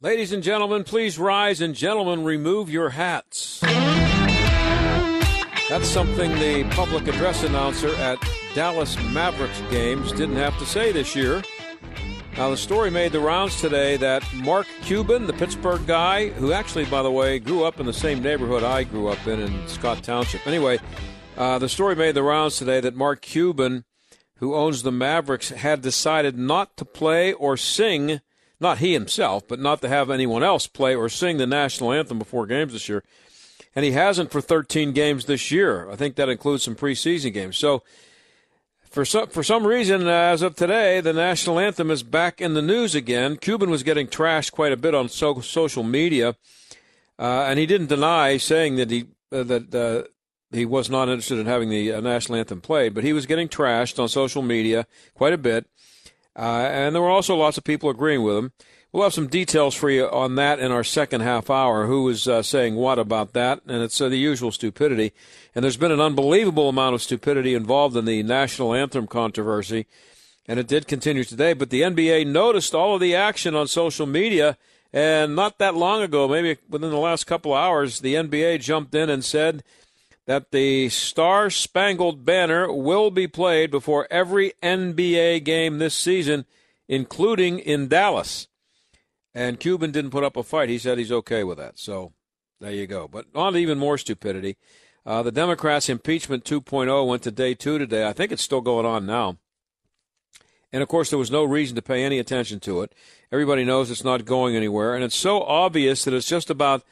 Ladies and gentlemen, please rise, and gentlemen, remove your hats. That's something the public address announcer at Dallas Mavericks games didn't have to say this year. Now, the story made the rounds today that Mark Cuban, the Pittsburgh guy, who actually, by the way, grew up in the same neighborhood I grew up in Scott Township. Anyway, the story made the rounds today that Mark Cuban, who owns the Mavericks, had decided not to play or sing, not he himself, but not to have anyone else play or sing the national anthem before games this year. And he hasn't for 13 games this year. I think that includes some preseason games. So for some reason, as of today, the national anthem is back in the news again. Cuban was getting trashed quite a bit on social media, and he didn't deny saying that he was not interested in having the national anthem played, but he was getting trashed on social media quite a bit, and there were also lots of people agreeing with him. We'll have some details for you on that in our second half hour, who was saying what about that, and it's the usual stupidity. And there's been an unbelievable amount of stupidity involved in the national anthem controversy, and it did continue today. But the NBA noticed all of the action on social media, and not that long ago, maybe within the last couple of hours, the NBA jumped in and said that the Star-Spangled Banner will be played before every NBA game this season, including in Dallas. And Cuban didn't put up a fight. He said he's okay with that. So there you go. But on to even more stupidity. The Democrats' impeachment 2.0 went to day 2 today. I think it's still going on now. And, of course, there was no reason to pay any attention to it. Everybody knows it's not going anywhere. And it's so obvious that it's just about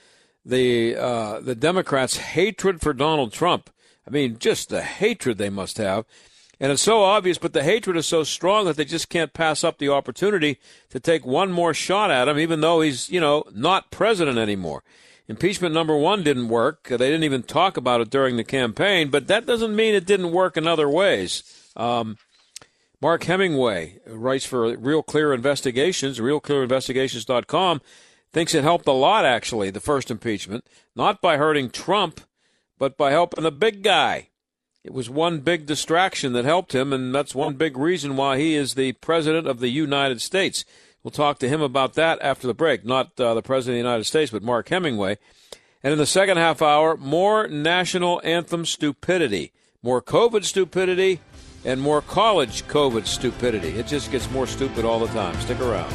the Democrats' hatred for Donald Trump. I mean, just the hatred they must have. And it's so obvious, but the hatred is so strong that they just can't pass up the opportunity to take one more shot at him, even though he's, not president anymore. Impeachment number 1 didn't work. They didn't even talk about it during the campaign, but that doesn't mean it didn't work in other ways. Mark Hemingway writes for Real Clear Investigations, RealClearInvestigations.com, thinks it helped a lot, actually, the first impeachment, not by hurting Trump, but by helping the big guy. It was one big distraction that helped him, and that's one big reason why he is the president of the United States. We'll talk to him about that after the break, not the president of the United States, but Mark Hemingway. And in the second half hour, more national anthem stupidity, more COVID stupidity, and more college COVID stupidity. It just gets more stupid all the time. Stick around.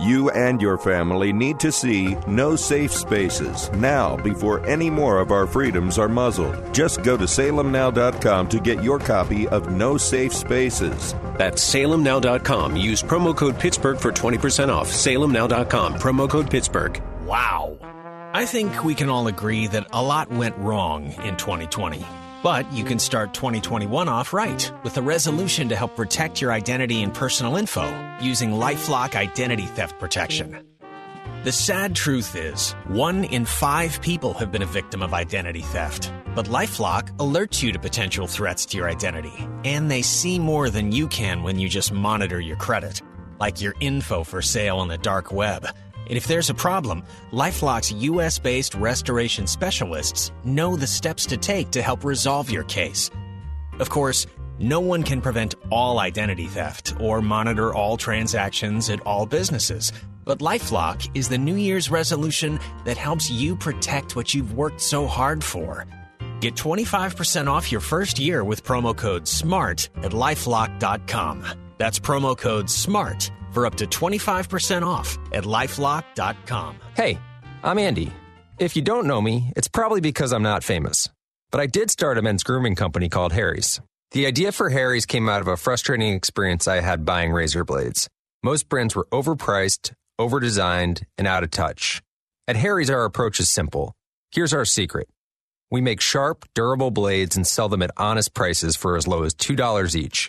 You and your family need to see No Safe Spaces now before any more of our freedoms are muzzled. Just go to SalemNow.com to get your copy of No Safe Spaces. That's SalemNow.com. Use promo code Pittsburgh for 20% off. SalemNow.com. Promo code Pittsburgh. Wow. I think we can all agree that a lot went wrong in 2020. But you can start 2021 off right with a resolution to help protect your identity and personal info using LifeLock Identity Theft Protection. The sad truth is, 1 in 5 people have been a victim of identity theft. But LifeLock alerts you to potential threats to your identity, and they see more than you can when you just monitor your credit. like your info for sale on the dark web. And if there's a problem, LifeLock's U.S.-based restoration specialists know the steps to take to help resolve your case. Of course, no one can prevent all identity theft or monitor all transactions at all businesses. But LifeLock is the New Year's resolution that helps you protect what you've worked so hard for. Get 25% off your first year with promo code SMART at LifeLock.com. That's promo code SMART for up to 25% off at LifeLock.com. Hey, I'm Andy. If you don't know me, it's probably because I'm not famous. But I did start a men's grooming company called Harry's. The idea for Harry's came out of a frustrating experience I had buying razor blades. Most brands were overpriced, overdesigned, and out of touch. At Harry's, our approach is simple. Here's our secret. We make sharp, durable blades and sell them at honest prices for as low as $2 each.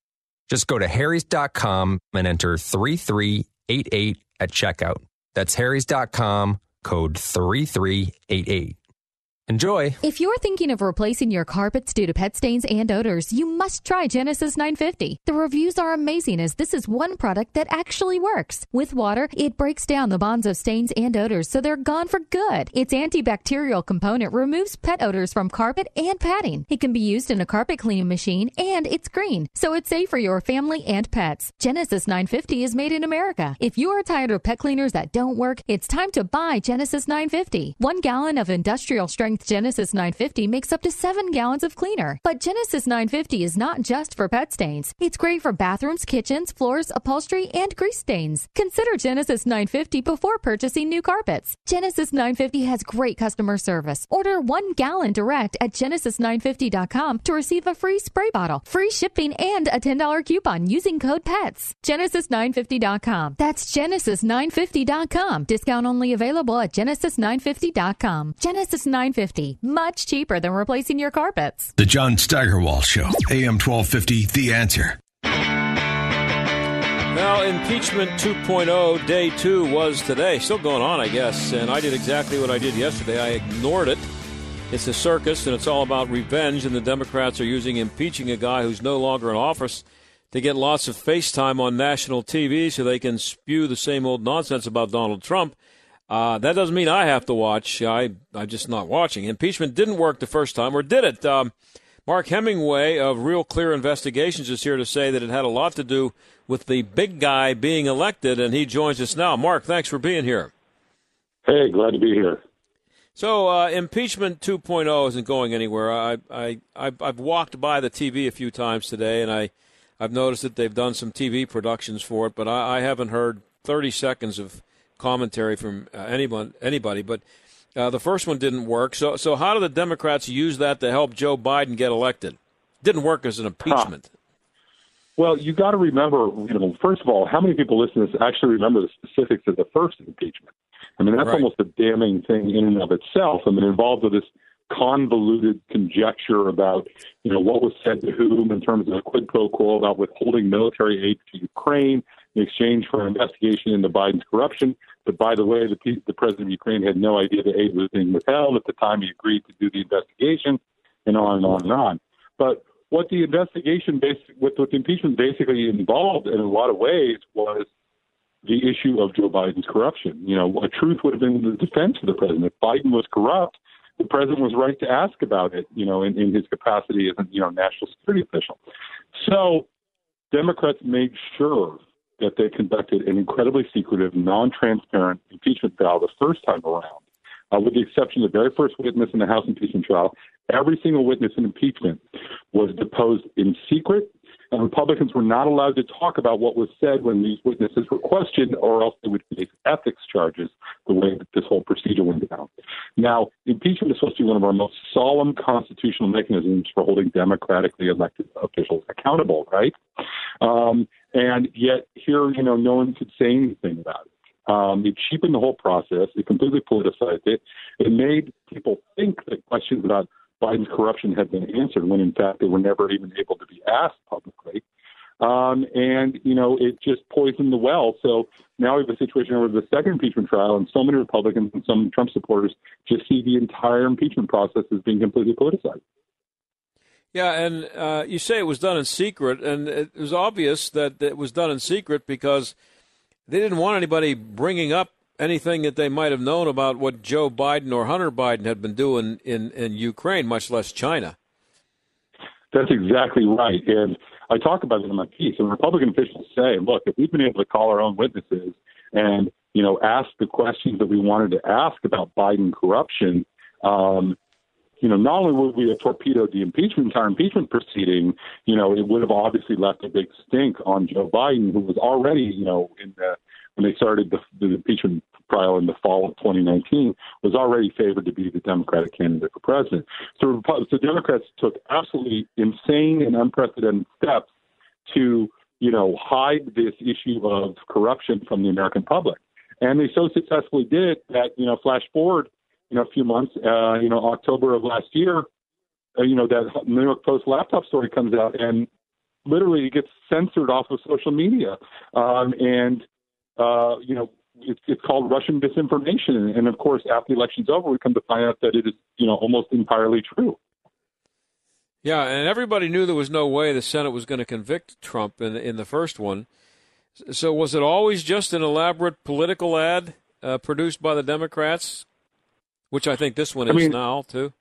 Just go to harrys.com and enter 3388 at checkout. That's harrys.com, code 3388. Enjoy. If you're thinking of replacing your carpets due to pet stains and odors, you must try Genesis 950. The reviews are amazing, as this is one product that actually works. With water, it breaks down the bonds of stains and odors, so they're gone for good. Its antibacterial component removes pet odors from carpet and padding. It can be used in a carpet cleaning machine, and it's green, so it's safe for your family and pets. Genesis 950 is made in America. If you are tired of pet cleaners that don't work, it's time to buy Genesis 950. 1 gallon of industrial strength Genesis 950 makes up to 7 gallons of cleaner. But Genesis 950 is not just for pet stains. It's great for bathrooms, kitchens, floors, upholstery, and grease stains. Consider Genesis 950 before purchasing new carpets. Genesis 950 has great customer service. Order 1 gallon direct at genesis950.com to receive a free spray bottle, free shipping, and a $10 coupon using code PETS. Genesis950.com. That's genesis950.com. Discount only available at genesis950.com. Genesis 950. Much cheaper than replacing your carpets. The John Steigerwald Show, AM 1250, The Answer. Now, impeachment 2.0, day 2 was today. Still going on, I guess. And I did exactly what I did yesterday. I ignored it. It's a circus, and it's all about revenge. And the Democrats are using impeaching a guy who's no longer in office to get lots of face time on national TV so they can spew the same old nonsense about Donald Trump. That doesn't mean I have to watch. I'm just not watching. Impeachment didn't work the first time, or did it? Mark Hemingway of Real Clear Investigations is here to say that it had a lot to do with the big guy being elected, and he joins us now. Mark, thanks for being here. Hey, glad to be here. So impeachment 2.0 isn't going anywhere. I've walked by the TV a few times today, and I've noticed that they've done some TV productions for it, but I haven't heard 30 seconds of commentary from anybody, but the first one didn't work. So how do the Democrats use that to help Joe Biden get elected? Didn't work as an impeachment. Well, you got to remember, first of all, how many people listening to this actually remember the specifics of the first impeachment? I mean, that's right. Almost a damning thing in and of itself. I mean, involved with this convoluted conjecture about, what was said to whom in terms of a quid pro quo about withholding military aid to Ukraine in exchange for an investigation into Biden's corruption. But by the way, the president of Ukraine had no idea the aid was being withheld at the time he agreed to do the investigation, and on and on and on. But what the investigation, what the impeachment basically involved in a lot of ways was the issue of Joe Biden's corruption. A truth would have been the defense of the president. If Biden was corrupt, the president was right to ask about it, in his capacity as a national security official. So Democrats made sure that they conducted an incredibly secretive, non-transparent impeachment trial the first time around. With the exception of the very first witness in the House impeachment trial, every single witness in impeachment was deposed in secret, and Republicans were not allowed to talk about what was said when these witnesses were questioned, or else they would face ethics charges the way that this whole procedure went down. Now, impeachment is supposed to be one of our most solemn constitutional mechanisms for holding democratically elected officials accountable, right? And yet here, no one could say anything about it. It cheapened the whole process. It completely politicized it. It made people think that questions about Biden's corruption had been answered when, in fact, they were never even able to be asked publicly. And, you know, it just poisoned the well. So now we have a situation over the second impeachment trial, and so many Republicans and some Trump supporters just see the entire impeachment process as being completely politicized. Yeah, and you say it was done in secret, and it was obvious that it was done in secret because they didn't want anybody bringing up anything that they might have known about what Joe Biden or Hunter Biden had been doing in Ukraine, much less China. That's exactly right. And I talk about it in my piece, and Republican officials say, look, if we've been able to call our own witnesses and, you know, ask the questions that we wanted to ask about Biden corruption, you know, not only would we have torpedoed the entire impeachment proceeding, you know, it would have obviously left a big stink on Joe Biden, who was already, you know, when they started the impeachment trial in the fall of 2019, was already favored to be the Democratic candidate for president. So Democrats took absolutely insane and unprecedented steps to, you know, hide this issue of corruption from the American public. And they so successfully did it that, you know, flash forward, you know, a few months, you know, October of last year, you know, that New York Post laptop story comes out and literally it gets censored off of social media. You know, it's called Russian disinformation. And, of course, after the election's over, we come to find out that it is, you know, almost entirely true. Yeah, and everybody knew there was no way the Senate was going to convict Trump in the first one. So was it always just an elaborate political ad produced by the Democrats? Which I think this one is now, too.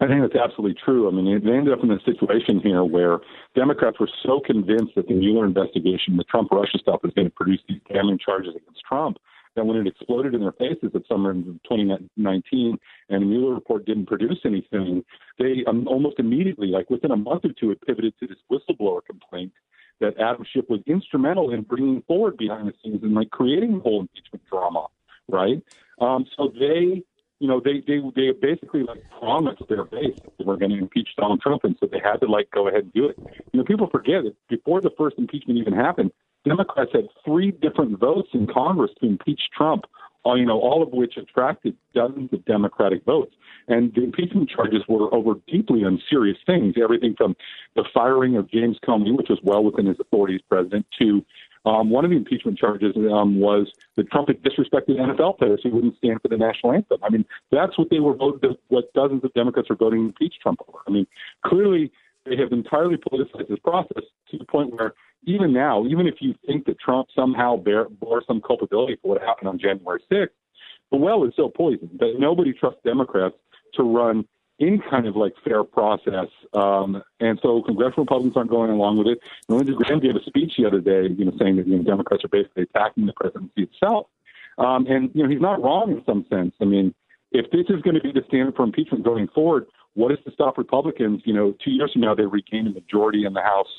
I think that's absolutely true. I mean, they ended up in a situation here where Democrats were so convinced that the Mueller investigation, the Trump-Russia stuff, was going to produce these damning charges against Trump, that when it exploded in their faces at summer of 2019 and the Mueller report didn't produce anything, they almost immediately, like within a month or two, it pivoted to this whistleblower complaint that Adam Schiff was instrumental in bringing forward behind the scenes and, like, creating the whole impeachment drama. Right. So they, you know, they basically like promised their base that they were going to impeach Donald Trump. And so they had to like go ahead and do it. You know, people forget that before the first impeachment even happened, Democrats had 3 different votes in Congress to impeach Trump, you know, all of which attracted dozens of Democratic votes. And the impeachment charges were over deeply unserious things, everything from the firing of James Comey, which was well within his authority as president, to one of the impeachment charges was that Trump had disrespected NFL players who wouldn't stand for the national anthem. I mean, that's what they were voting, what dozens of Democrats are voting to impeach Trump over. I mean, clearly they have entirely politicized this process to the point where even now, even if you think that Trump somehow bore some culpability for what happened on January 6th, the well is so poisoned that nobody trusts Democrats to run any kind of like fair process. And so congressional Republicans aren't going along with it. And Lindsey Graham gave a speech the other day, you know, saying that, you know, Democrats are basically attacking the presidency itself. And, you know, he's not wrong in some sense. I mean, if this is going to be the standard for impeachment going forward, what is to stop Republicans, you know, 2 years from now, they regain a majority in the House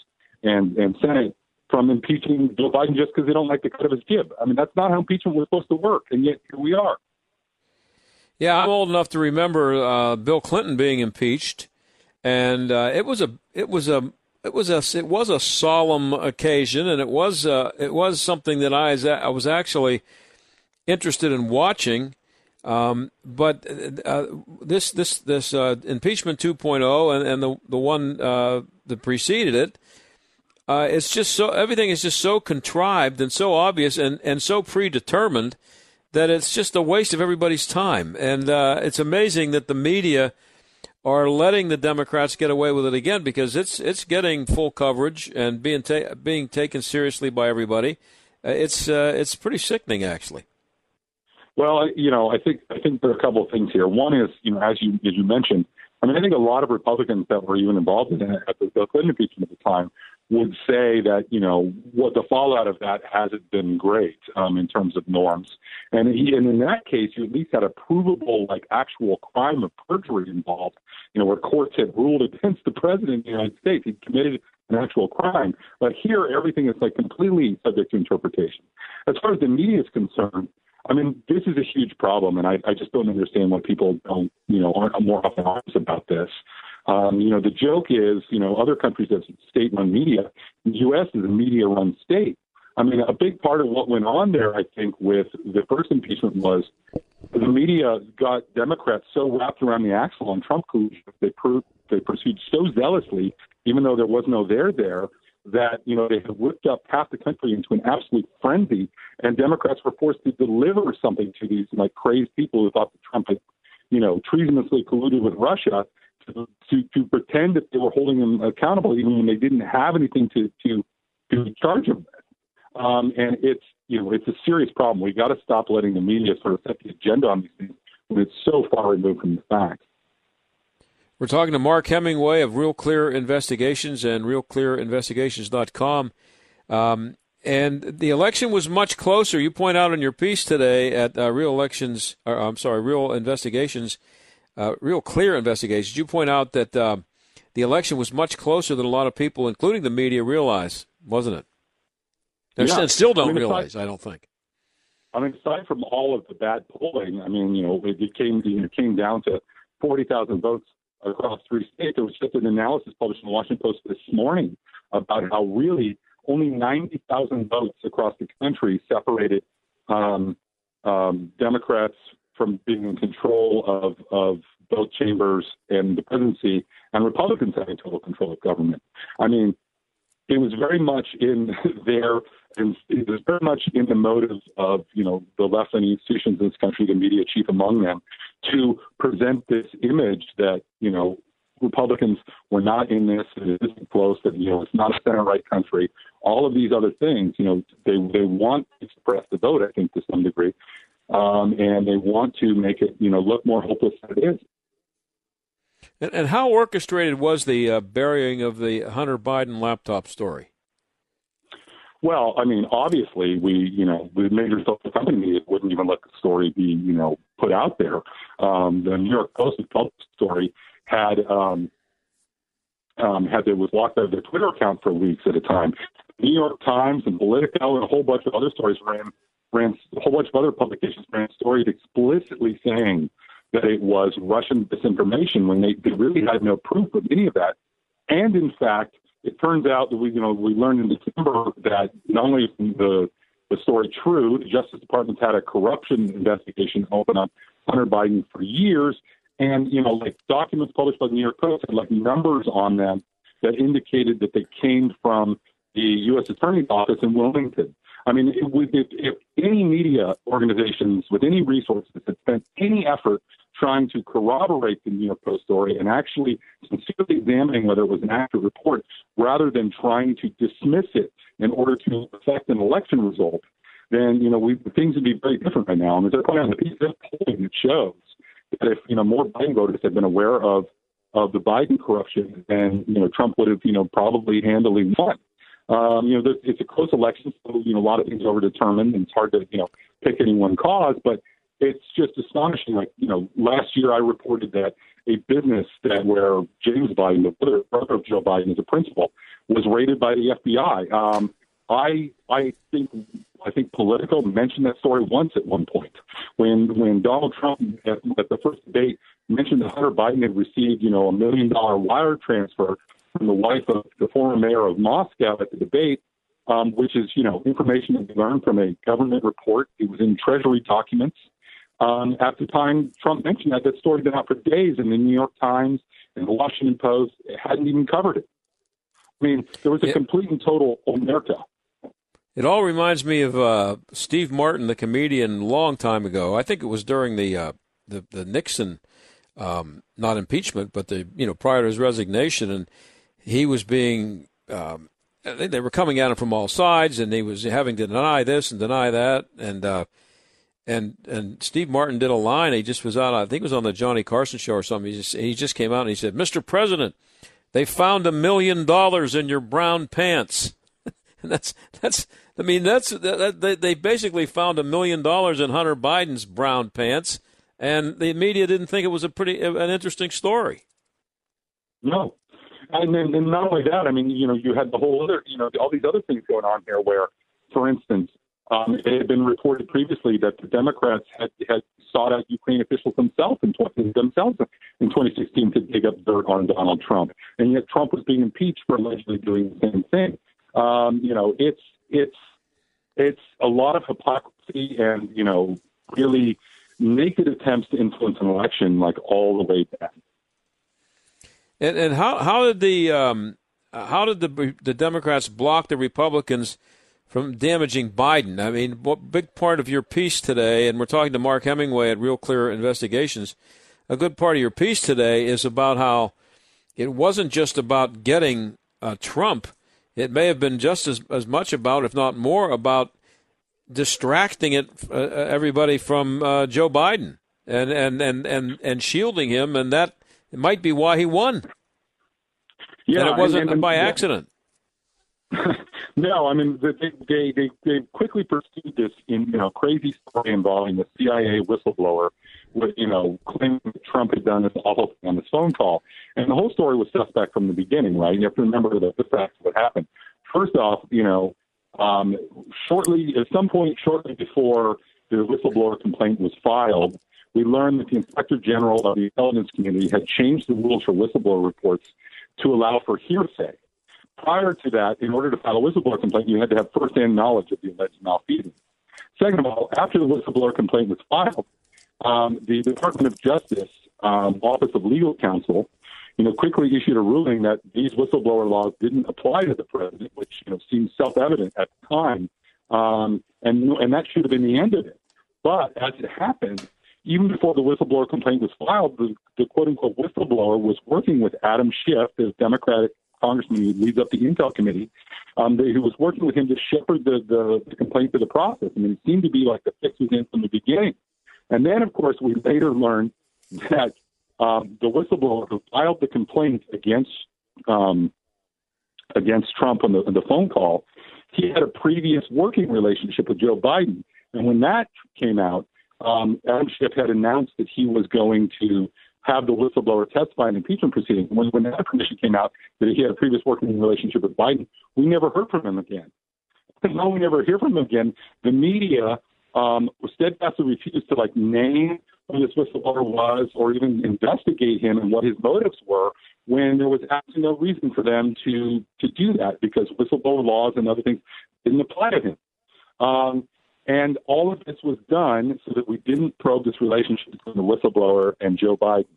and Senate from impeaching Joe Biden just because they don't like the cut of his jib? I mean, that's not how impeachment was supposed to work. And yet here we are. Yeah, I'm old enough to remember Bill Clinton being impeached, and it was a solemn occasion, and it was something that I was actually interested in watching. But this impeachment 2.0 and the one that preceded it, it's just so everything is just so contrived and so obvious and so predetermined that it's just a waste of everybody's time. And it's amazing that the media are letting the Democrats get away with it again, because it's getting full coverage and being taken seriously by everybody. It's pretty sickening, actually. Well, you know, I think there are a couple of things here. One is, you know, as you mentioned, I mean, I think a lot of Republicans that were even involved in it at the Bill Clinton impeachment at the time would say that, you know, what the fallout of that hasn't been great in terms of norms. And in that case, you at least had a provable, like, actual crime of perjury involved, you know, where courts had ruled against the president of the United States. He committed an actual crime. But here, everything is, like, completely subject to interpretation. As far as the media is concerned, I mean, this is a huge problem, and I just don't understand why people don't, you know, aren't more often honest about this. You know, the joke is, you know, other countries have state-run media. The U.S. is a media-run state. I mean, a big part of what went on there, I think, with the first impeachment was the media got Democrats so wrapped around the axle on Trump collusion. They pursued so zealously, even though there was no there there, that, you know, they had whipped up half the country into an absolute frenzy, and Democrats were forced to deliver something to these, like, crazed people who thought that Trump had, you know, treasonously colluded with Russia to pretend that they were holding them accountable, even when they didn't have anything to charge them with. And it's, you know, it's a serious problem. We got to stop letting the media sort of set the agenda on these things when it's so far removed from the facts. We're talking to Mark Hemingway of Real Clear Investigations and RealClearInvestigations.com. And the election was much closer. You point out in your piece today at Real Clear Investigations, you point out that the election was much closer than a lot of people, including the media, realize, wasn't it? Yeah. Still don't realize, aside, I don't think. I mean, aside from all of the bad polling, I mean, you know, it came down to 40,000 votes across three states. There was just an analysis published in the Washington Post this morning about how really only 90,000 votes across the country separated Democrats from being in control of both chambers and the presidency, and Republicans having total control of government. I mean, it was very much in there, and it was very much in the motives of, you know, the left-leaning institutions in this country, the media chief among them, to present this image that, you know, Republicans were not in this, that it isn't close, that, you know, it's not a center-right country, all of these other things. You know, they want to suppress the vote, I think, to some degree, and they want to make it, you know, look more hopeless than it is. And how orchestrated was the burying of the Hunter Biden laptop story? Well, I mean, obviously, the major social company media wouldn't even let the story be, you know, put out there. The New York Post story it was locked out of their Twitter account for weeks at a time. The New York Times and Politico and a whole bunch of other stories ran a whole bunch of other publications ran stories explicitly saying that it was Russian disinformation when they really had no proof of any of that. And in fact, it turns out that we learned in December that not only is the story true, the Justice Department's had a corruption investigation open on Hunter Biden for years. And, you know, like documents published by the New York Post had like numbers on them that indicated that they came from the U.S. Attorney's Office in Wilmington. I mean, if any media organizations with any resources had spent any effort trying to corroborate the New York Post story and actually sincerely examining whether it was an accurate report, rather than trying to dismiss it in order to affect an election result, then, you know, things would be very different right now. And as I point out in the piece, there's polling that shows that if, you know, more Biden voters had been aware of the Biden corruption, then, you know, Trump would have, you know, probably handily won. You know, it's a close election, so, you know, a lot of things are overdetermined, and it's hard to, you know, pick any one cause, but it's just astonishing. Like, you know, last year I reported that a business that where James Biden, the brother of Joe Biden, is a principal, was raided by the FBI. I think Politico mentioned that story once at one point when Donald Trump at the first debate mentioned that Hunter Biden had received, you know, $1 million wire transfer from the wife of the former mayor of Moscow at the debate, which is, you know, information that we learned from a government report. It was in Treasury documents. At the time Trump mentioned that story had been out for days, and the New York Times and the Washington Post hadn't even covered it. I mean, there was a complete and total omerta. It all reminds me of Steve Martin, the comedian, a long time ago. I think it was during the Nixon, not impeachment, but the, you know, prior to his resignation, and he was being, they were coming at him from all sides, and he was having to deny this and deny that. And Steve Martin did a line. He just was out, I think it was on the Johnny Carson show or something. He just came out and he said, "Mr. President, they found $1 million in your brown pants." And they basically found $1 million in Hunter Biden's brown pants, and the media didn't think it was an interesting story. No. And not only that, I mean, you know, you had the whole other, you know, all these other things going on here where, for instance, it had been reported previously that the Democrats had sought out Ukraine officials themselves in 2016 to dig up dirt on Donald Trump. And yet Trump was being impeached for allegedly doing the same thing. You know, it's It's a lot of hypocrisy and, you know, really naked attempts to influence an election, like all the way back. And how did the Democrats block the Republicans from damaging Biden? I mean, what big part of your piece today, and we're talking to Mark Hemingway at Real Clear Investigations, a good part of your piece today is about how it wasn't just about getting Trump. It may have been just as much about, if not more, about distracting everybody from Joe Biden and shielding him, and that might be why he won. Yeah, and it wasn't by accident. Yeah. No, I mean, they quickly pursued this crazy story involving the CIA whistleblower with, claiming that Trump had done this awful thing on this phone call. And the whole story was suspect from the beginning, right? You have to remember the facts of what happened. First off, shortly before the whistleblower complaint was filed, we learned that the Inspector General of the Intelligence Community had changed the rules for whistleblower reports to allow for hearsay. Prior to that, in order to file a whistleblower complaint, you had to have first-hand knowledge of the alleged malfeasance. Second of all, after the whistleblower complaint was filed, the Department of Justice, Office of Legal Counsel, quickly issued a ruling that these whistleblower laws didn't apply to the president, which seemed self-evident at the time, and that should have been the end of it. But as it happened, even before the whistleblower complaint was filed, the quote-unquote whistleblower was working with Adam Schiff, the Democratic congressman who leads up the Intel Committee, who was working with him to shepherd the complaint through the process. I mean, it seemed to be like the fix was in from the beginning. And then, of course, we later learned that the whistleblower who filed the complaint against Trump on the phone call, he had a previous working relationship with Joe Biden. And when that came out, Adam Schiff had announced that he was going to have the whistleblower testify in impeachment proceedings. When that information came out that he had a previous working relationship with Biden, we never heard from him again. As long as we never hear from him again, the media steadfastly refused to name who this whistleblower was or even investigate him and what his motives were, when there was absolutely no reason for them to do that, because whistleblower laws and other things didn't apply to him. And all of this was done so that we didn't probe this relationship between the whistleblower and Joe Biden.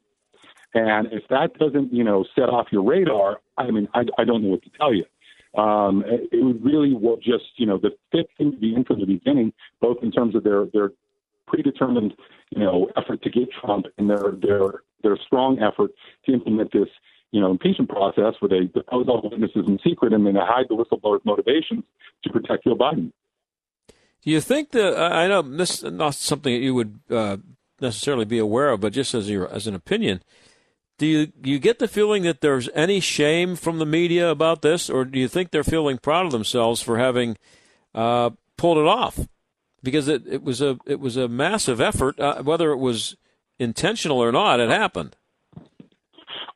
And if that doesn't, set off your radar, I mean, I don't know what to tell you. It really was just, the fit seemed to be in from the beginning, both in terms of their predetermined, effort to get Trump and their strong effort to implement this, impeachment process where they depose all the witnesses in secret and then they hide the whistleblower's motivations to protect Joe Biden. Do you think that, I know this is not something that you would necessarily be aware of, but just as an opinion, do you get the feeling that there's any shame from the media about this, or do you think they're feeling proud of themselves for having pulled it off? Because it was a massive effort, whether it was intentional or not, it happened.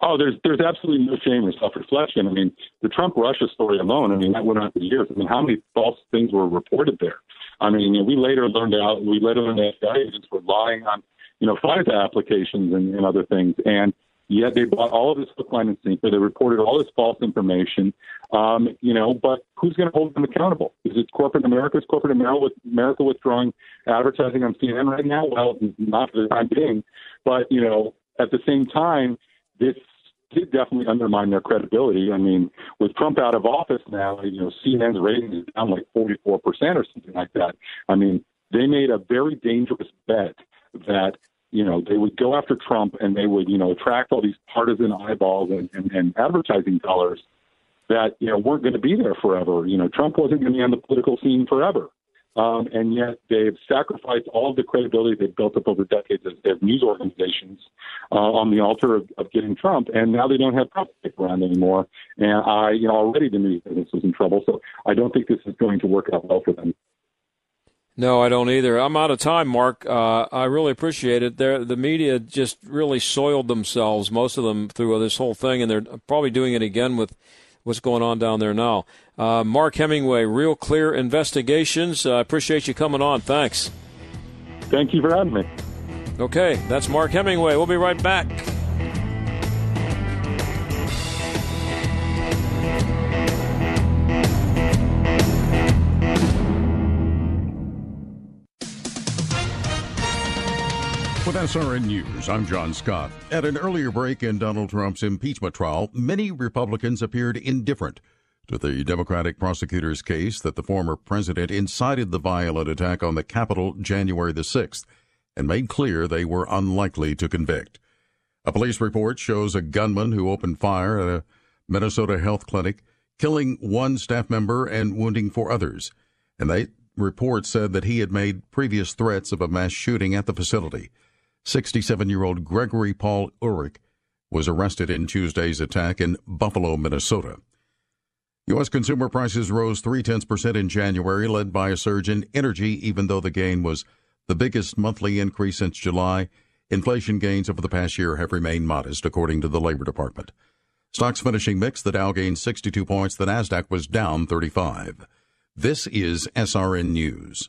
Oh, there's absolutely no shame or self-reflection. I mean, the Trump-Russia story alone, that went on for years. How many false things were reported there? We later learned out FBI agents were lying on, FISA applications and other things. And yet they bought all of this hook, line, and sinker. They reported all this false information, but who's going to hold them accountable? Is it corporate America? Is corporate America withdrawing advertising on CNN right now? Well, not for the time being. But, at the same time, this did definitely undermine their credibility. I mean, with Trump out of office now, CNN's rating is down 44% or something like that. I mean, they made a very dangerous bet that, they would go after Trump and they would, attract all these partisan eyeballs and advertising dollars that, weren't going to be there forever. Trump wasn't going to be on the political scene forever. And yet they've sacrificed all of the credibility they've built up over decades as news organizations on the altar of getting Trump. And now they don't have Trump to stick around anymore. And already the news business was in trouble. So I don't think this is going to work out well for them. No, I don't either. I'm out of time, Mark. I really appreciate it. The media just really soiled themselves, most of them, through this whole thing. And they're probably doing it again with what's going on down there now. Mark Hemingway, Real Clear Investigations. I appreciate you coming on. Thanks. Thank you for having me. Okay, that's Mark Hemingway. We'll be right back. With SRN News, I'm John Scott. At an earlier break in Donald Trump's impeachment trial, many Republicans appeared indifferent to the Democratic prosecutor's case that the former president incited the violent attack on the Capitol January the 6th and made clear they were unlikely to convict. A police report shows a gunman who opened fire at a Minnesota health clinic, killing one staff member and wounding four others. And that report said that he had made previous threats of a mass shooting at the facility. 67-year-old Gregory Paul Ulrich was arrested in Tuesday's attack in Buffalo, Minnesota. U.S. consumer prices rose 0.3% in January, led by a surge in energy, even though the gain was the biggest monthly increase since July. Inflation gains over the past year have remained modest, according to the Labor Department. Stocks finishing mixed. The Dow gained 62 points. The Nasdaq was down 35. This is SRN News.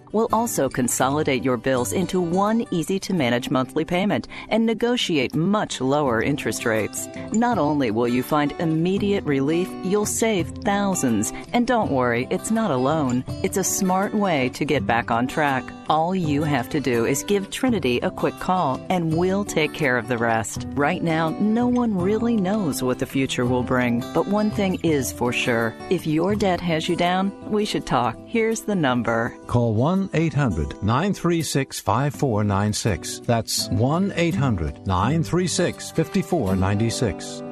We'll also consolidate your bills into one easy-to-manage monthly payment and negotiate much lower interest rates. Not only will you find immediate relief, you'll save thousands. And don't worry, it's not a loan. It's a smart way to get back on track. All you have to do is give Trinity a quick call, and we'll take care of the rest. Right now, no one really knows what the future will bring. But one thing is for sure. If your debt has you down, we should talk. Here's the number. Call 1-800-936-5496. That's 1-800-936-5496.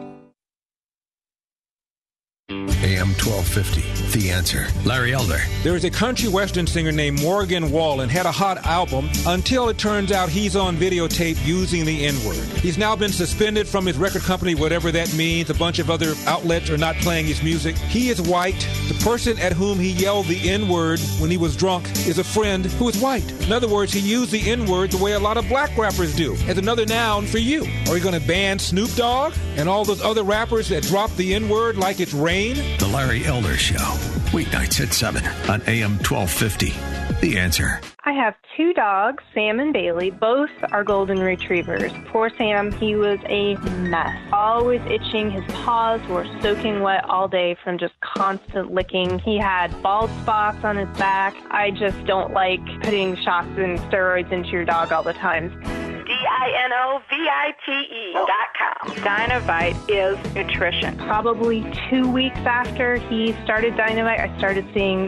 AM 1250, The Answer. Larry Elder. There is a country western singer named Morgan Wallen, had a hot album until it turns out he's on videotape using the N-word. He's now been suspended from his record company, whatever that means. A bunch of other outlets are not playing his music. He is white. The person at whom he yelled the N-word when he was drunk is a friend who is white. In other words, he used the N-word the way a lot of black rappers do, as another noun for you. Are you going to ban Snoop Dogg and all those other rappers that drop the N-word like it's rain? The Larry Elder Show, weeknights at 7 on AM 1250. The Answer. I have two dogs, Sam and Bailey. Both are golden retrievers. Poor Sam, he was a mess. Always itching. His paws were soaking wet all day from just constant licking. He had bald spots on his back. I just don't like putting shots and steroids into your dog all the time. DINOVITE.com. Dynavite is nutrition. Probably 2 weeks after he started Dynavite, I started seeing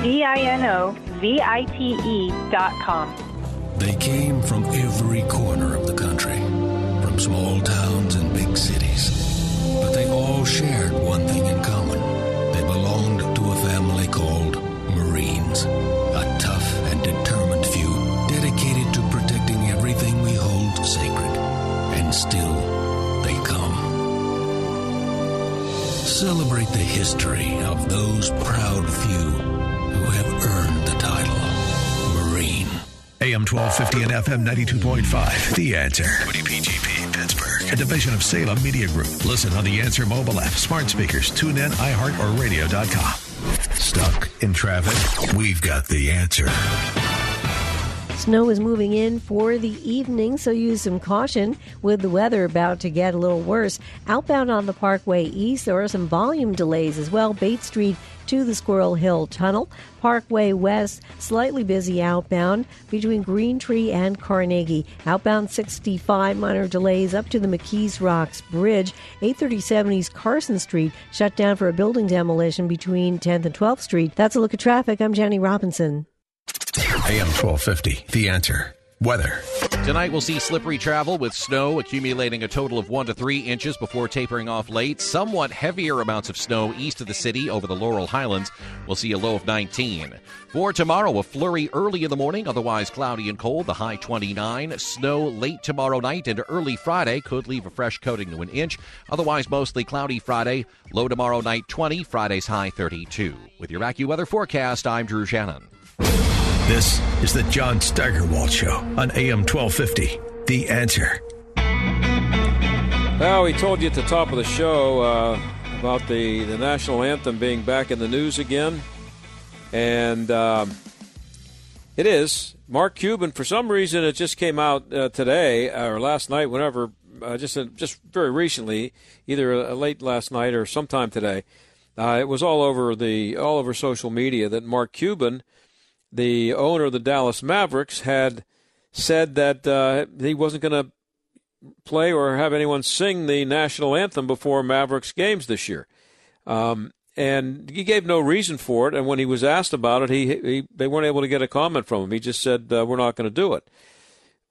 DINOVITE.com. They came from every corner of the country, from small towns and big cities. But they all shared one thing in common. They belonged to a family called Marines. A tough and determined few dedicated to protecting everything we hold sacred. And still, they come. Celebrate the history of those proud few who have earned the title Marine. AM 1250 and FM 92.5. The Answer. WPGP Pittsburgh, a division of Salem Media Group. Listen on the Answer mobile app, smart speakers, tune in, iHeart, or radio.com. Stuck in traffic? We've got the answer. Snow is moving in for the evening, so use some caution with the weather about to get a little worse. Outbound on the Parkway East, there are some volume delays as well. Bates Street to the Squirrel Hill Tunnel. Parkway West, slightly busy outbound between Green Tree and Carnegie. Outbound 65, minor delays up to the McKees Rocks Bridge. 837 East Carson Street, shut down for a building demolition between 10th and 12th Street. That's a look at traffic. I'm Jenny Robinson. AM 1250, The Answer. Weather. Tonight we'll see slippery travel with snow accumulating a total of 1 to 3 inches before tapering off late. Somewhat heavier amounts of snow east of the city over the Laurel Highlands. We'll see a low of 19. For tomorrow, a flurry early in the morning, otherwise cloudy and cold, the high 29. Snow late tomorrow night and early Friday could leave a fresh coating to an inch. Otherwise mostly cloudy Friday, low tomorrow night 20, Friday's high 32. With your AccuWeather forecast, I'm Drew Shannon. This is the John Steigerwald Show on AM 1250. The Answer. Now, we told you at the top of the show about the national anthem being back in the news again. And it is. Mark Cuban, for some reason, it just came out today or last night, whenever, just very recently, either late last night or sometime today. It was all over social media that Mark Cuban, the owner of the Dallas Mavericks, had said that he wasn't going to play or have anyone sing the national anthem before Mavericks games this year. And he gave no reason for it. And when he was asked about it, they weren't able to get a comment from him. He just said, we're not going to do it.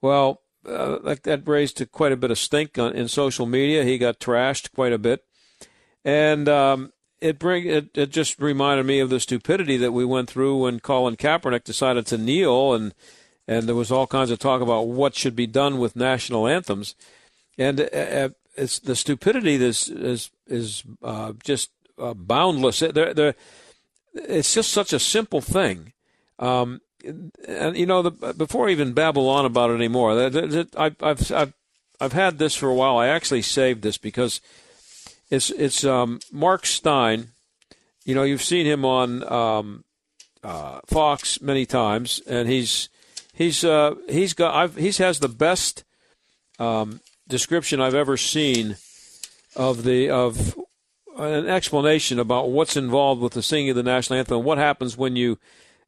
Well, that raised quite a bit of stink in social media. He got trashed quite a bit. And It just reminded me of the stupidity that we went through when Colin Kaepernick decided to kneel, and there was all kinds of talk about what should be done with national anthems, and it's the stupidity that is just boundless. It's just such a simple thing, and you know, before I even babble on about it anymore, I've had this for a while. I actually saved this because It's Mark Stein. You know, you've seen him on Fox many times, and he has the best description I've ever seen of an explanation about what's involved with the singing of the national anthem and what happens when you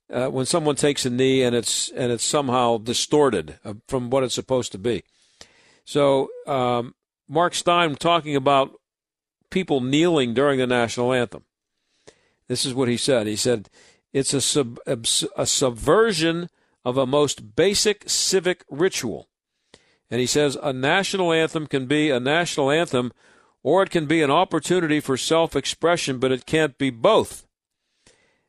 when someone takes a knee and it's somehow distorted from what it's supposed to be. So Mark Stein talking about people kneeling during the national anthem. This is what he said. He said, it's a subversion of a most basic civic ritual. And he says, a national anthem can be a national anthem, or it can be an opportunity for self-expression, but it can't be both.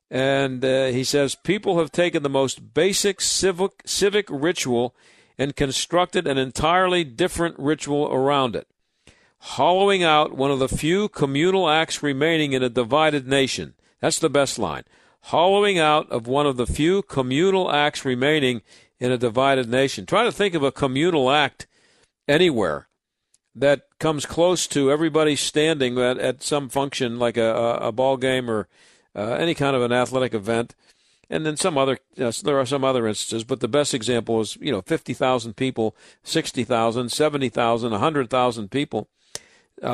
And he says, people have taken the most basic civic ritual and constructed an entirely different ritual around it, hollowing out one of the few communal acts remaining in a divided nation. That's the best line. Hollowing out of one of the few communal acts remaining in a divided nation. Try to think of a communal act anywhere that comes close to everybody standing at some function like a ball game or any kind of an athletic event. And then there are some other instances, but the best example is, you know, 50,000 people, 60,000, 70,000, 100,000 people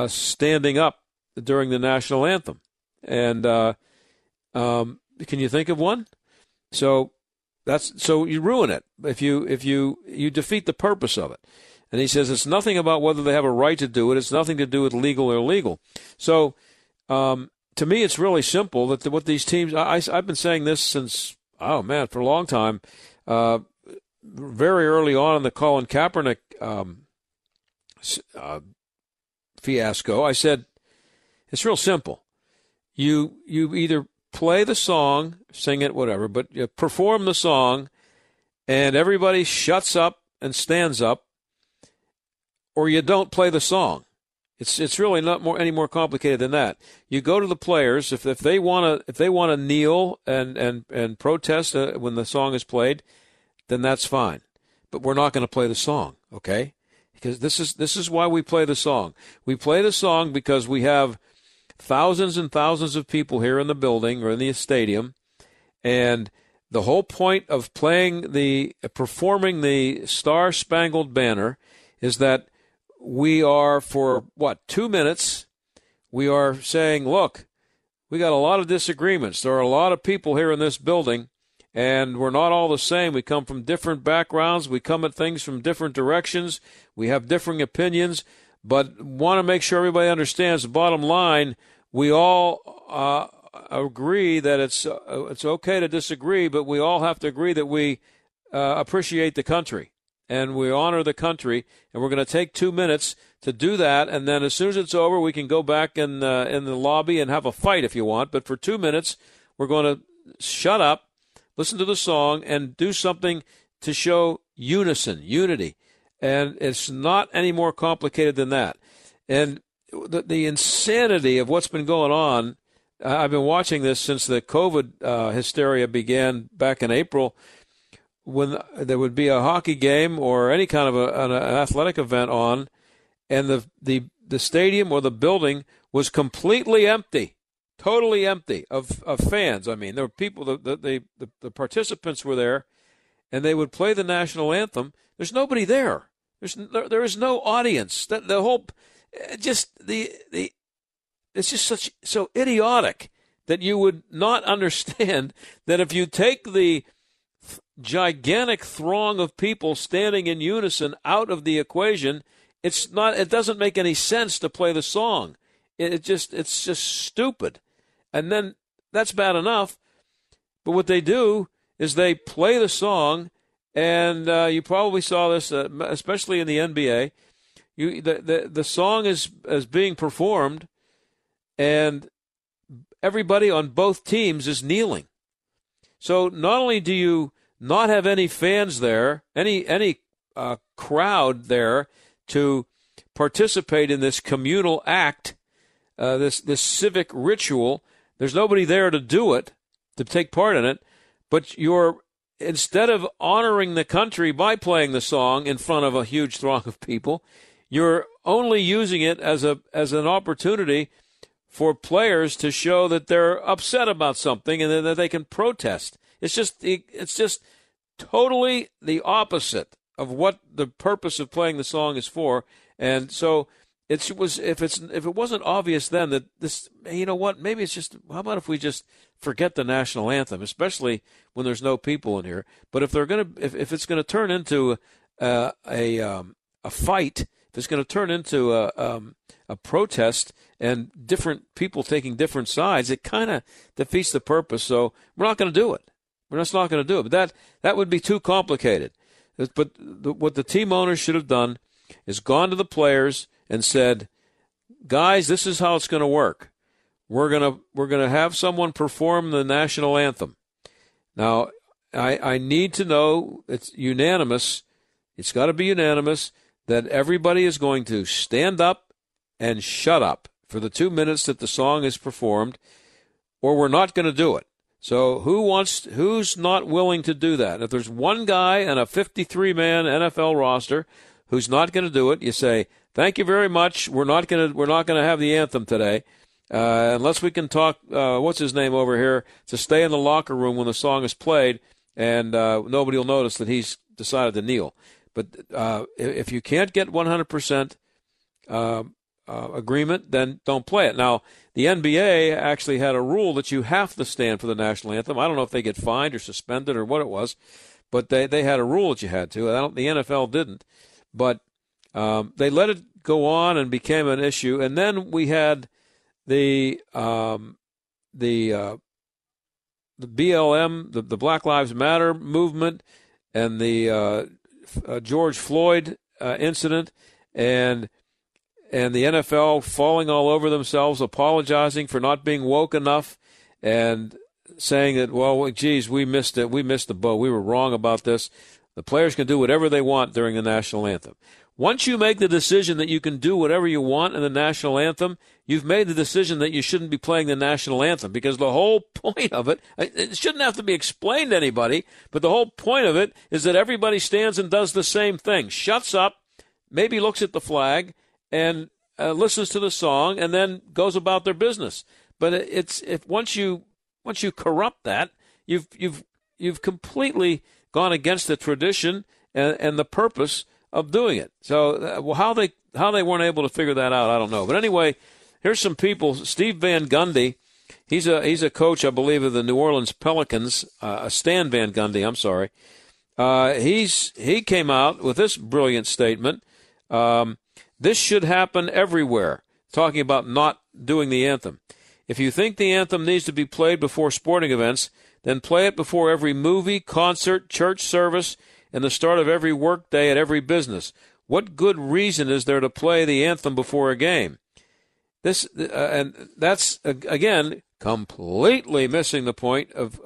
standing up during the national anthem. And can you think of one? So you ruin it if you defeat the purpose of it. And he says it's nothing about whether they have a right to do it. It's nothing to do with legal or illegal. So to me, it's really simple that what these teams. I've been saying this since for a long time, very early on in the Colin Kaepernick fiasco. I said, it's real simple. You either play the song, sing it, whatever, but you perform the song and everybody shuts up and stands up, or you don't play the song. It's really not any more complicated than that. You go to the players if they want to kneel and protest when the song is played, then that's fine. But we're not going to play the song, okay? Because this is why we play the song. We play the song because we have thousands and thousands of people here in the building or in the stadium, and the whole point of performing the Star-Spangled Banner is that we are, for 2 minutes, we are saying, look, we got a lot of disagreements. There are a lot of people here in this building, and we're not all the same. We come from different backgrounds. We come at things from different directions. We have differing opinions, but want to make sure everybody understands the bottom line. We all agree that it's okay to disagree, but we all have to agree that we appreciate the country and we honor the country. And we're going to take 2 minutes to do that. And then as soon as it's over, we can go back in the lobby and have a fight if you want. But for 2 minutes, we're going to shut up, listen to the song, and do something to show unison, unity. And it's not any more complicated than that. And the insanity of what's been going on, I've been watching this since the COVID hysteria began back in April, when there would be a hockey game or any kind of an athletic event on, and the stadium or the building was completely empty, totally empty of fans. I mean, there were people, the participants were there, and they would play the national anthem. There's nobody there. There is no audience. The whole, just the it's just such so idiotic that you would not understand that if you take the gigantic throng of people standing in unison out of the equation, it doesn't make any sense to play the song. It's just stupid. And then that's bad enough. But what they do is they play the song, and you probably saw this, especially in the NBA. The song is being performed, and everybody on both teams is kneeling. So not only do you not have any fans there, any crowd there to participate in this communal act, this civic ritual, there's nobody there to do it, to take part in it, but instead of honoring the country by playing the song in front of a huge throng of people, you're only using it as an opportunity for players to show that they're upset about something and that they can protest. It's just totally the opposite of what the purpose of playing the song is for. And so if it wasn't obvious then that this, you know what, maybe it's just, how about if we just forget the national anthem, especially when there's no people in here. But if they're going to, if it's going to turn into a fight, if it's going to turn into a protest and different people taking different sides, it kind of defeats the purpose. So we're not going to do it. We're just not going to do it. But that would be too complicated. But what the team owners should have done is gone to the players and said, guys, this is how it's going to work. We're gonna have someone perform the national anthem. Now, I need to know, it's unanimous. It's got to be unanimous that everybody is going to stand up and shut up for the 2 minutes that the song is performed, or we're not going to do it. So who's not willing to do that? And if there's one guy in a 53-man NFL roster who's not going to do it, you say, "Thank you very much. We're not gonna have the anthem today." Unless we can talk, what's his name over here, to stay in the locker room when the song is played, and nobody will notice that he's decided to kneel. But if you can't get 100% agreement, then don't play it. Now, the NBA actually had a rule that you have to stand for the national anthem. I don't know if they get fined or suspended or what it was, but they had a rule that you had to. The NFL didn't. But they let it go on and became an issue. And then we had the BLM, the Black Lives Matter movement, and the George Floyd incident, and the NFL falling all over themselves, apologizing for not being woke enough, and saying that, well, geez, we missed it, we missed the boat, we were wrong about this. The players can do whatever they want during the national anthem. Once you make the decision that you can do whatever you want in the national anthem, you've made the decision that you shouldn't be playing the national anthem, because the whole point of it, it shouldn't have to be explained to anybody, but the whole point of it is that everybody stands and does the same thing, shuts up, maybe looks at the flag, and listens to the song, and then goes about their business. But once you corrupt that, you've completely gone against the tradition and the purpose of doing it. So how they weren't able to figure that out, I don't know. But anyway, here's some people. Steve Van Gundy, he's a coach, I believe, of the New Orleans Pelicans. Stan Van Gundy, I'm sorry. He came out with this brilliant statement. This should happen everywhere. Talking about not doing the anthem. If you think the anthem needs to be played before sporting events, then play it before every movie, concert, church service, and the start of every workday at every business. What good reason is there to play the anthem before a game? This and that's, again, completely missing the point of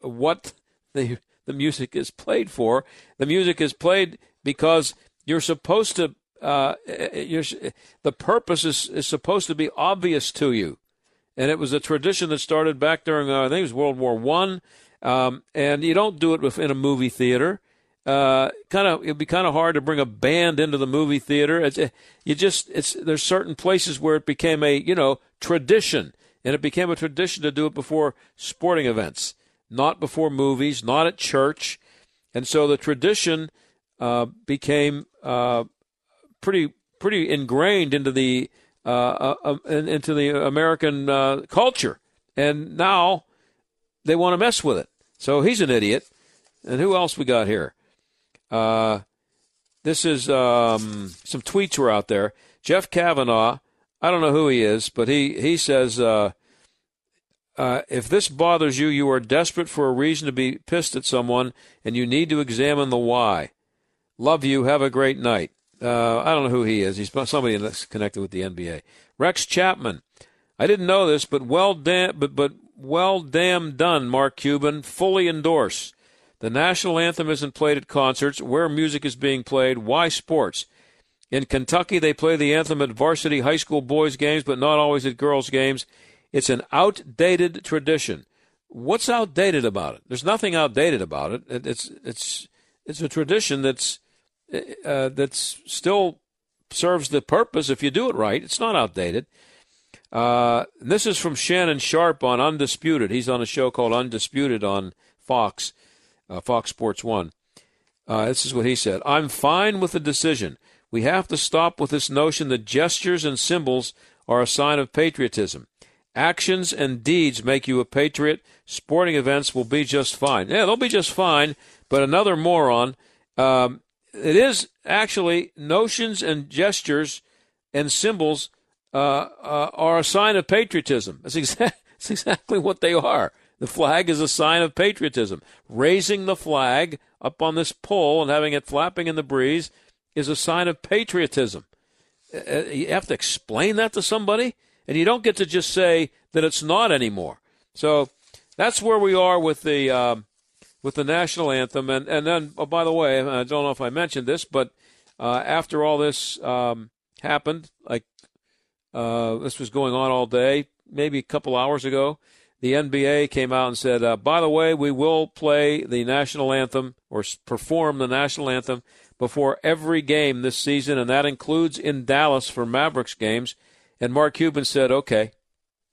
what the music is played for. The music is played because you're supposed to, the purpose is supposed to be obvious to you. And it was a tradition that started back during, I think it was World War I. And you don't do it within a movie theater. It'd be kind of hard to bring a band into the movie theater. There's certain places where it became a, tradition. And it became a tradition to do it before sporting events, not before movies, not at church. And so the tradition became pretty ingrained into the into the American culture, and now they want to mess with it. So he's an idiot. And who else we got here? This is some tweets were out there. Jeff Kavanaugh, I don't know who he is, but he says, if this bothers you, you are desperate for a reason to be pissed at someone, and you need to examine the why. Love you. Have a great night. I don't know who he is. He's somebody that's connected with the NBA. Rex Chapman. I didn't know this, but well damn done, Mark Cuban. Fully endorse. The national anthem isn't played at concerts. Where music is being played, why sports? In Kentucky, they play the anthem at varsity high school boys' games, but not always at girls' games. It's an outdated tradition. What's outdated about it? There's nothing outdated about it. It's a tradition that's still serves the purpose if you do it right. It's not outdated. This is from Shannon Sharp on Undisputed. He's on a show called Undisputed on Fox, Fox Sports 1. This is what he said. I'm fine with the decision. We have to stop with this notion that gestures and symbols are a sign of patriotism. Actions and deeds make you a patriot. Sporting events will be just fine. Yeah, they'll be just fine, but another moron... it is actually notions and gestures and symbols are a sign of patriotism. That's exactly what they are. The flag is a sign of patriotism. Raising the flag up on this pole and having it flapping in the breeze is a sign of patriotism. You have to explain that to somebody, and you don't get to just say that it's not anymore. So that's where we are with the national anthem. And then, oh, by the way, I don't know if I mentioned this, but after all this happened, like this was going on all day, maybe a couple hours ago, the NBA came out and said, by the way, we will play the national anthem or perform the national anthem before every game this season, and that includes in Dallas for Mavericks games. And Mark Cuban said, okay,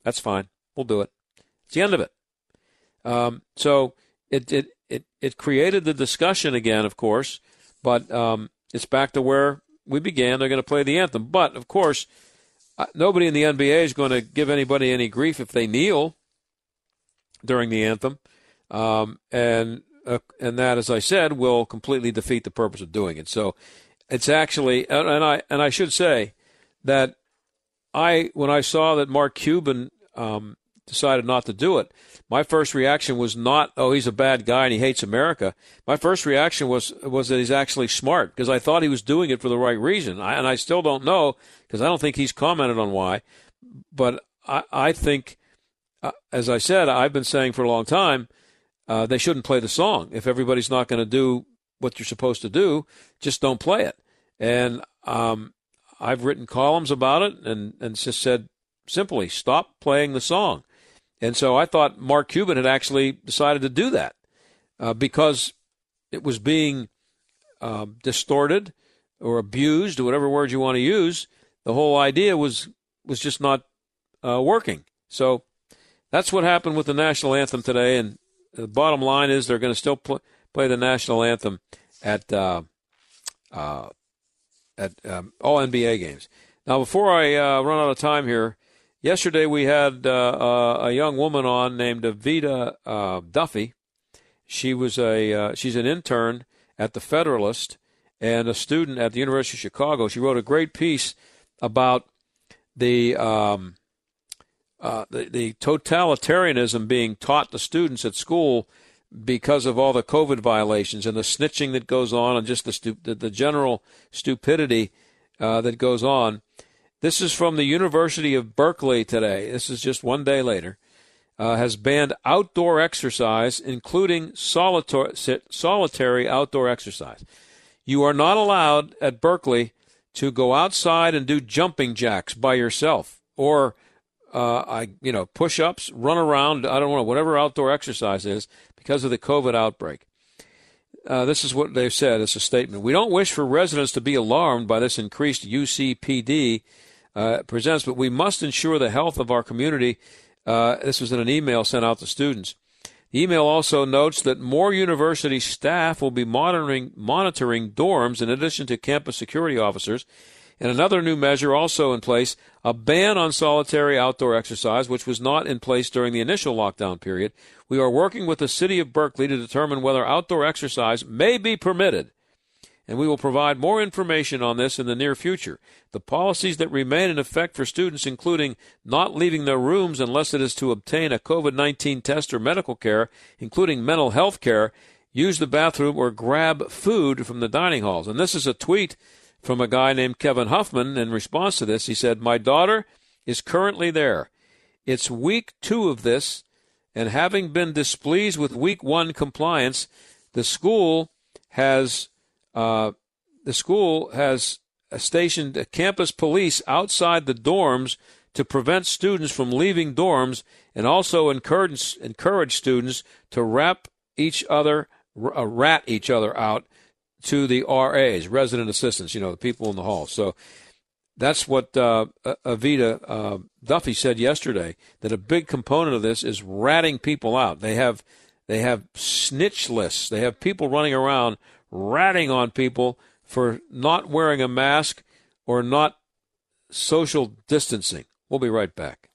that's fine. We'll do it. It's the end of it. So... It created the discussion again, of course, but it's back to where we began. They're going to play the anthem. But, of course, nobody in the NBA is going to give anybody any grief if they kneel during the anthem. And that, as I said, will completely defeat the purpose of doing it. So it's actually – and I should say that when I saw that Mark Cuban decided not to do it, my first reaction was not, oh, he's a bad guy and he hates America. My first reaction was that he's actually smart, because I thought he was doing it for the right reason. And I still don't know, because I don't think he's commented on why. But I think, as I said, I've been saying for a long time, they shouldn't play the song. If everybody's not going to do what you're supposed to do, just don't play it. And I've written columns about it and just said simply, stop playing the song. And so I thought Mark Cuban had actually decided to do that because it was being distorted or abused, or whatever word you want to use. The whole idea was just not working. So that's what happened with the national anthem today. And the bottom line is they're going to still play the national anthem at all NBA games. Now, before I run out of time here, yesterday we had a young woman on named Evita Duffy. She's an intern at the Federalist and a student at the University of Chicago. She wrote a great piece about the totalitarianism being taught to students at school because of all the COVID violations and the snitching that goes on and just the general stupidity that goes on. This is from the University of Berkeley today. This is just one day later. Has banned outdoor exercise, including solitary outdoor exercise. You are not allowed at Berkeley to go outside and do jumping jacks by yourself or push-ups, run around, I don't know, whatever outdoor exercise is because of the COVID outbreak. This is what they've said. It's a statement. We don't wish for residents to be alarmed by this increased UCPD presence, but we must ensure the health of our community. This was in an email sent out to students. The email also notes that more university staff will be monitoring dorms in addition to campus security officers. And another new measure also in place, a ban on solitary outdoor exercise, which was not in place during the initial lockdown period. We are working with the city of Berkeley to determine whether outdoor exercise may be permitted, and we will provide more information on this in the near future. The policies that remain in effect for students, including not leaving their rooms unless it is to obtain a COVID-19 test or medical care, including mental health care, use the bathroom, or grab food from the dining halls. And this is a tweet from a guy named Kevin Huffman. In response to this, he said, "My daughter is currently there. It's week 2 of this, and having been displeased with week 1 compliance, the school has stationed campus police outside the dorms to prevent students from leaving dorms, and also encourage students to rat each other out to the RAs, resident assistants, the people in the hall." So that's what Evita Duffy said yesterday, that a big component of this is ratting people out. They have snitch lists. They have people running around ratting on people for not wearing a mask or not social distancing. We'll be right back.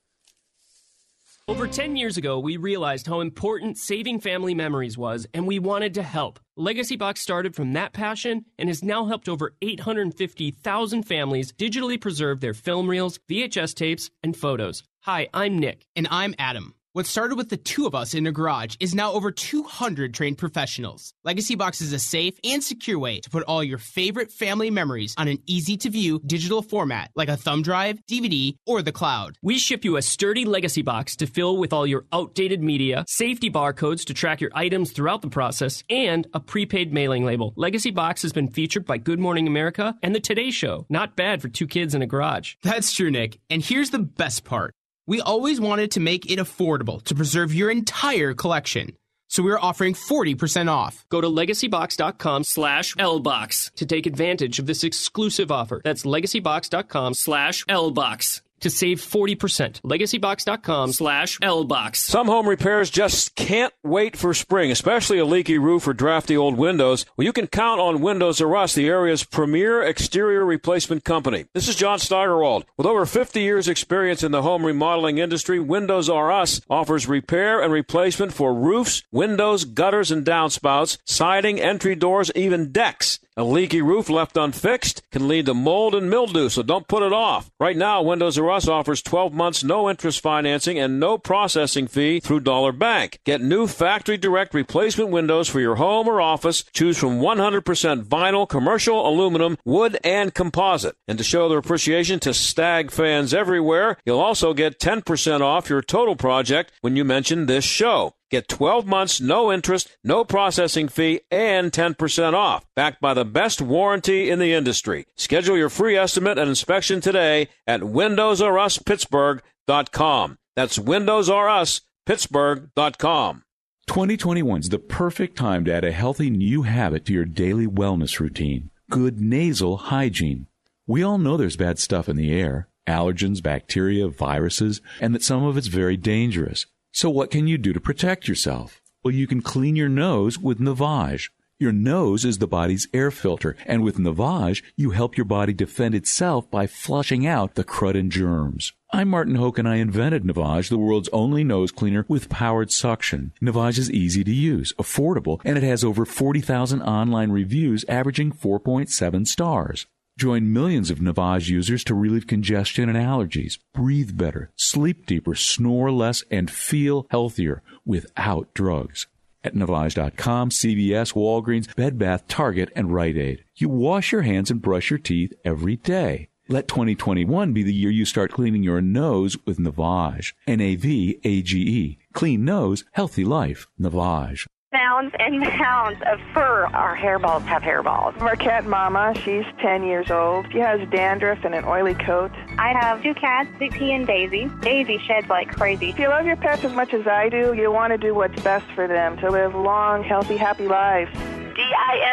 Over 10 years ago, we realized how important saving family memories was, and we wanted to help. Legacy Box started from that passion and has now helped over 850,000 families digitally preserve their film reels, VHS tapes, and photos. Hi, I'm Nick. And I'm Adam. What started with the two of us in a garage is now over 200 trained professionals. Legacy Box is a safe and secure way to put all your favorite family memories on an easy-to-view digital format like a thumb drive, DVD, or the cloud. We ship you a sturdy Legacy Box to fill with all your outdated media, safety barcodes to track your items throughout the process, and a prepaid mailing label. Legacy Box has been featured by Good Morning America and The Today Show. Not bad for two kids in a garage. That's true, Nick. And here's the best part. We always wanted to make it affordable to preserve your entire collection, so we're offering 40% off. Go to LegacyBox.com/LBox to take advantage of this exclusive offer. That's LegacyBox.com/LBox to save 40%. LegacyBox.com/LBox. Some home repairs just can't wait for spring, especially a leaky roof or drafty old windows. Well, you can count on Windows R Us, the area's premier exterior replacement company. This is John Steigerwald. With over 50 years' experience in the home remodeling industry, Windows R Us offers repair and replacement for roofs, windows, gutters and downspouts, siding, entry doors, even decks. A leaky roof left unfixed can lead to mold and mildew, so don't put it off. Right now, Windows R Us offers 12 months no-interest financing and no processing fee through Dollar Bank. Get new factory-direct replacement windows for your home or office. Choose from 100% vinyl, commercial, aluminum, wood, and composite. And to show their appreciation to Stag fans everywhere, you'll also get 10% off your total project when you mention this show. Get 12 months, no interest, no processing fee, and 10% off, backed by the best warranty in the industry. Schedule your free estimate and inspection today at WindowsRUSPittsburgh.com. That's WindowsRUSPittsburgh.com. 2021's the perfect time to add a healthy new habit to your daily wellness routine, good nasal hygiene. We all know there's bad stuff in the air, allergens, bacteria, viruses, and that some of it's very dangerous. So what can you do to protect yourself? Well, you can clean your nose with Navage. Your nose is the body's air filter, and with Navage, you help your body defend itself by flushing out the crud and germs. I'm Martin Hoke, and I invented Navage, the world's only nose cleaner with powered suction. Navage is easy to use, affordable, and it has over 40,000 online reviews averaging 4.7 stars. Join millions of Navage users to relieve congestion and allergies, breathe better, sleep deeper, snore less, and feel healthier without drugs. at Navage.com, CVS, Walgreens, Bed Bath, Target, and Rite Aid. You wash your hands and brush your teeth every day. Let 2021 be the year you start cleaning your nose with Navage. N-A-V-A-G-E. Clean nose, healthy life. Navage. Pounds and pounds of fur. Our hairballs have hairballs. Our cat Mama, she's 10 years old. She has dandruff and an oily coat. I have two cats, Zippy and Daisy. Daisy sheds like crazy. If you love your pets as much as I do, you want to do what's best for them to live long, healthy, happy lives. DINOVITE.com.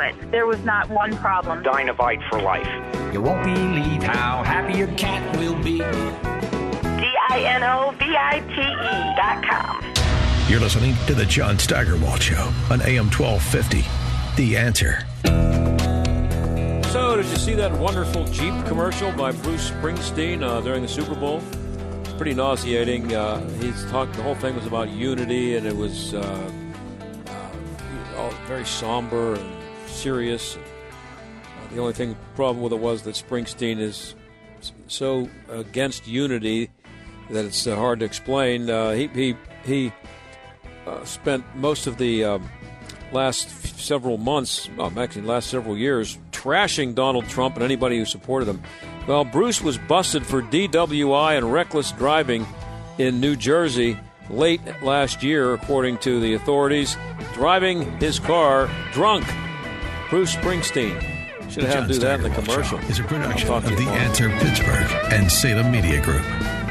it. There was not one problem. Dynavite for life. You won't believe how happy your cat will be. DINOVITE.com. You're listening to The John Steigerwald Show on AM 1250. The Answer. So, did you see that wonderful Jeep commercial by Bruce Springsteen during the Super Bowl? Pretty nauseating. He's talked. The whole thing was about unity, and it was all very somber and serious. The only problem with it was that Springsteen is so against unity that it's hard to explain. He spent most of the last several months, well, actually last several years, trashing Donald Trump and anybody who supported him. Well, Bruce was busted for DWI and reckless driving in New Jersey late last year, according to the authorities, driving his car drunk. Bruce Springsteen. Should have had to do that in the commercial. It's a production of The Answer Pittsburgh and Salem Media Group.